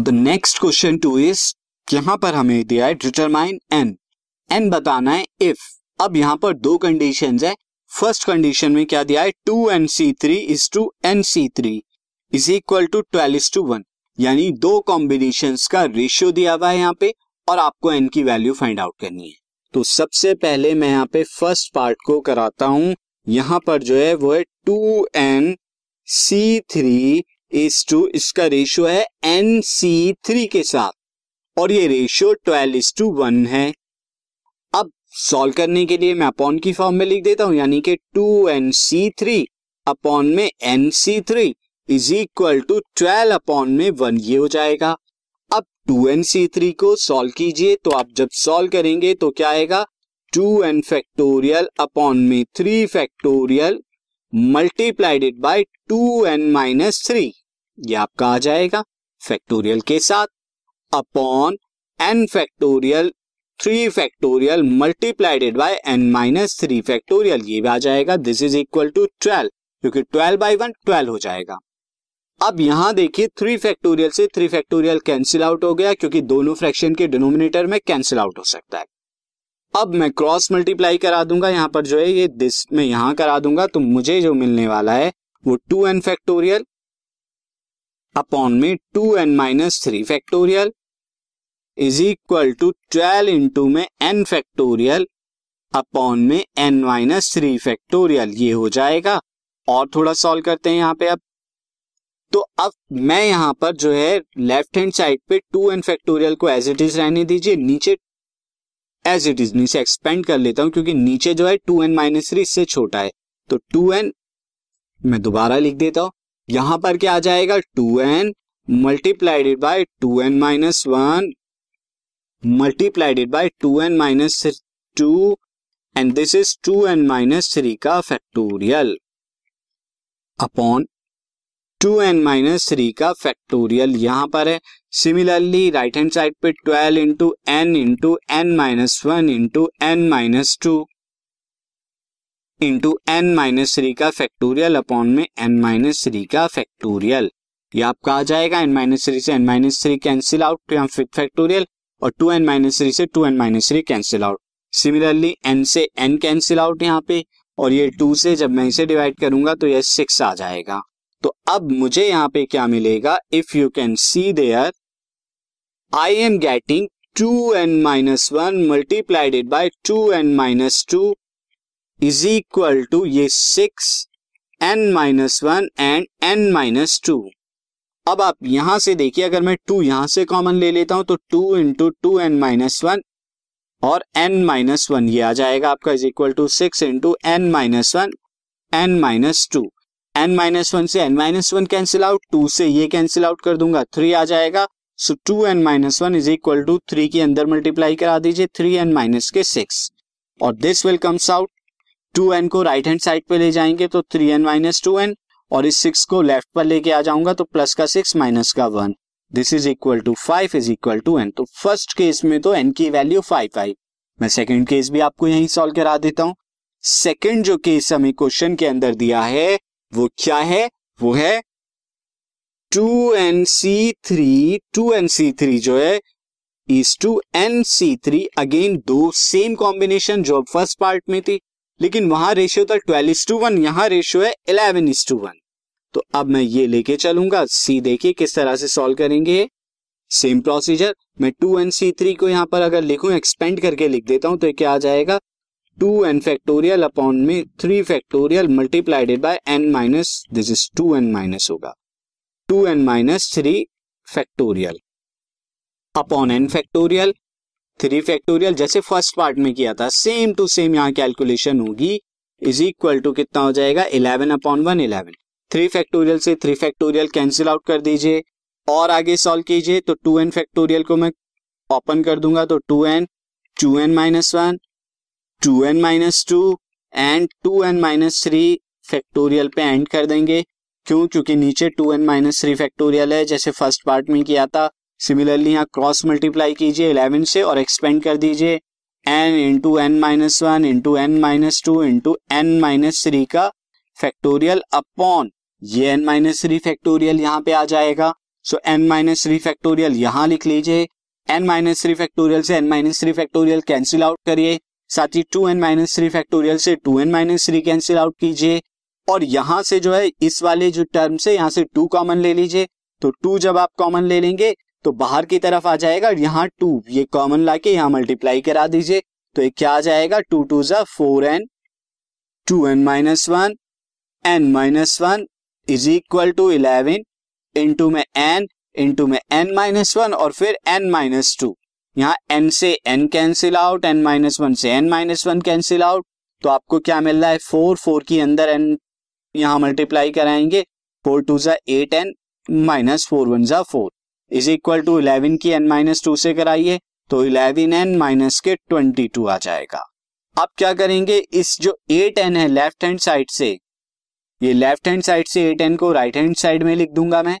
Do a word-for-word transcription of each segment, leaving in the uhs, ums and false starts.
The next question two is, यहां पर हमें दिया है डिटरमाइन एन, एन बताना है इफ। अब यहां पर दो कंडीशंस है। फर्स्ट कंडीशन में क्या दिया है, two N C three is two N C three is equal to twelve is to one, यानी दो कॉम्बिनेशन का रेशियो दिया हुआ है यहाँ पे और आपको एन की वैल्यू फाइंड आउट करनी है। तो सबसे पहले मैं यहाँ पे फर्स्ट पार्ट को कराता हूं, यहाँ पर जो है वो है two N C three is to, इसका रेशियो है एन सी थ्री के साथ और ये ratio twelve is to one है। अब सॉल्व करने के लिए मैं अपॉन की फॉर्म में लिख देता हूं, यानी कि two N C three upon में n C three is equal to twelve upon में वन, ये हो जाएगा। अब टू एन सी थ्री को सॉल्व कीजिए, तो आप जब सॉल्व करेंगे तो क्या आएगा, टू एन फैक्टोरियल अपॉन में three factorial multiplied by two N minus three, ये आपका आ जाएगा फैक्टोरियल के साथ, upon n factorial three factorial multiplied by n minus three factorial, ये भी आ जाएगा। This is equal to twelve, क्योंकि ट्वेल्व बाई वन ट्वेल्व हो जाएगा। अब यहां देखिए थ्री फैक्टोरियल से थ्री फैक्टोरियल कैंसिल आउट हो गया, क्योंकि दोनों फ्रैक्शन के डिनोमिनेटर में कैंसिल आउट हो सकता है। अब मैं क्रॉस मल्टीप्लाई करा दूंगा, यहाँ पर जो है ये दिस में यहां करा दूंगा, तो मुझे जो मिलने वाला है वो टू एन फैक्टोरियल अपॉन में two N minus three factorial is equal to twelve into में एन फैक्टोरियल अपॉन में एन माइनस थ्री फैक्टोरियल, ये हो जाएगा। और थोड़ा सॉल्व करते हैं यहाँ पे। अब तो अब मैं यहाँ पर जो है लेफ्ट हैंड साइड पे टू एन फैक्टोरियल को एज इट इज रहने दीजिए, नीचे एज इट इज नीचे एक्सपेंड कर लेता हूँ, क्योंकि नीचे जो है टू एन माइनस थ्री इससे छोटा है, तो टू एन मैं दोबारा लिख देता हूँ। यहाँ पर क्या आ जाएगा, two n multiplied by two N minus one multiplied by two N minus two and this is two N minus three का factorial upon two N minus three का फैक्टोरियल यहाँ पर है। सिमिलरली राइट हैंड साइड पे twelve into N into N minus one into N minus two into N minus three का factorial upon में N minus three का factorial, ये आपका आ जाएगा। एन माइनस थ्री से N minus three cancel out तो यहाँ फैक्टोरियल, और टू एन माइनस थ्री से two N minus three cancel out. Similarly N से एन कैंसिल आउट यहाँ पे, और ये टू से जब मैं इसे डिवाइड करूंगा तो ये सिक्स आ जाएगा। तो अब मुझे यहाँ पे क्या मिलेगा, if you can see there I am getting two N minus one multiplied by two N minus two is equal to ये six N minus one and N minus two. अब आप यहां से देखिए, अगर मैं टू यहां से कॉमन ले लेता हूं तो two into two N minus one और एन माइनस वन, ये आ जाएगा आपका is equal to six into N minus one N minus two. N minus one से N minus one cancel out, two से ये कैंसिल आउट कर दूंगा, थ्री आ जाएगा। So two N minus one is equal to three के अंदर multiply करा दीजिए, थ्री एन माइनस के सिक्स, और this will comes out. Two N को राइट हैंड साइड पे ले जाएंगे तो three N minus two N, और इस सिक्स को लेफ्ट पर लेके आ जाऊंगा तो प्लस का सिक्स माइनस का one, this is equal to five is equal to N. तो फर्स्ट केस में तो एन की वैल्यू फाइव आई। मैं सेकेंड केस भी आपको यहीं सॉल्व करा देता हूँ। सेकेंड जो केस हमें क्वेश्चन के अंदर दिया है वो क्या है, वो है two N C three, two N C three जो है is two N C three, again दो सेम कॉम्बिनेशन जो फर्स्ट पार्ट में थी, लेकिन वहां रेशियो था ट्वेल्व इज टू वन, यहाँ रेशियो है इलेवन इज टू वन। तो अब मैं ये लेके चलूंगा, सी देखिए किस तरह से सॉल्व करेंगे, सेम प्रोसीजर। मैं टू एन सी थ्री को यहाँ पर अगर लिखूं, एक्सपेंड करके लिख देता हूं, तो क्या आ जाएगा, टू एन फैक्टोरियल अपॉन में three factorial multiplied by n minus, this is two N minus होगा, two N minus three factorial upon n factorial, three factorial जैसे फर्स्ट पार्ट में किया था सेम टू सेम यहाँ कैलकुलेशन होगी, is equal to कितना हो जाएगा, eleven upon one eleven. Three factorial से थ्री फैक्टोरियल कैंसिल आउट कर दीजिए और आगे सॉल्व कीजिए। तो टू एन फैक्टोरियल को मैं ओपन कर दूंगा तो two N, two N minus one, two N minus two and two N minus three factorial पे एंड कर देंगे। क्यों, क्योंकि नीचे two N minus three factorial है जैसे फर्स्ट पार्ट में किया था। सिमिलरली यहाँ क्रॉस मल्टीप्लाई कीजिए इलेवन से और एक्सपेंड कर दीजिए, n into N minus one into N minus two into N minus three का फैक्टोरियल अपॉन ये एन माइनस थ्री फैक्टोरियल यहाँ पे आ जाएगा। So N minus three factorial यहां लिख लीजिए, एन माइनस थ्री फैक्टोरियल से N minus three factorial cancel out करिए, साथ ही two N minus three factorial से two N minus three cancel out कीजिए और यहां से जो है इस वाले जो टर्म से यहां से टू कॉमन ले लीजिए। तो टू जब आप कॉमन ले लेंगे तो बाहर की तरफ आ जाएगा, यहाँ टू ये कॉमन लाके यहाँ मल्टीप्लाई करा दीजिए तो ये क्या आ जाएगा, टू टू जा four n, two N minus one, N minus one is equal to eleven, into में एन, इंटू में एन माइनस वन और फिर एन माइनस टू। यहाँ एन से N cancel out, n minus one से N minus one cancel out, तो आपको क्या मिल रहा है फोर, फोर की अंदर एन यहाँ मल्टीप्लाई कराएंगे, फोर टू जा eight n minus four one जा four is equal to eleven की एन माइनस टू से कराइए तो इलेवन एन माइनस के ट्वेंटी टू आ जाएगा। अब क्या करेंगे, इस जो एट एन है लेफ्ट हैंड साइड से, ये लेफ्ट हैंड साइड से एट एन को राइट हैंड साइड में लिख दूंगा मैं,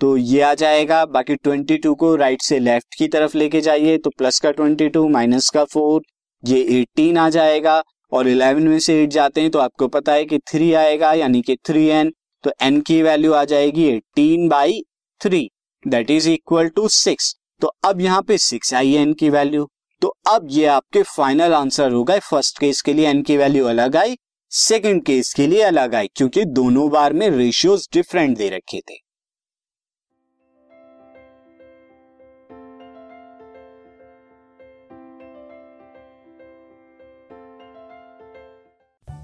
तो ये आ जाएगा, बाकी ट्वेंटी टू को राइट से लेफ्ट की तरफ लेके जाइए तो प्लस का ट्वेंटी टू माइनस का फोर, ये एटीन आ जाएगा और इलेवन में से एट जाते हैं तो आपको पता है कि थ्री आएगा, यानी कि थ्री एन, तो एन की वैल्यू आ जाएगी eighteen by three that is equal to six. तो अब यहाँ पे सिक्स आई एन की वैल्यू, तो अब ये आपके फाइनल आंसर होगा। फर्स्ट केस के लिए एन की वैल्यू अलग आई, सेकंड केस के लिए अलग आई, क्योंकि दोनों बार में रेशियोज डिफरेंट दे रखे थे।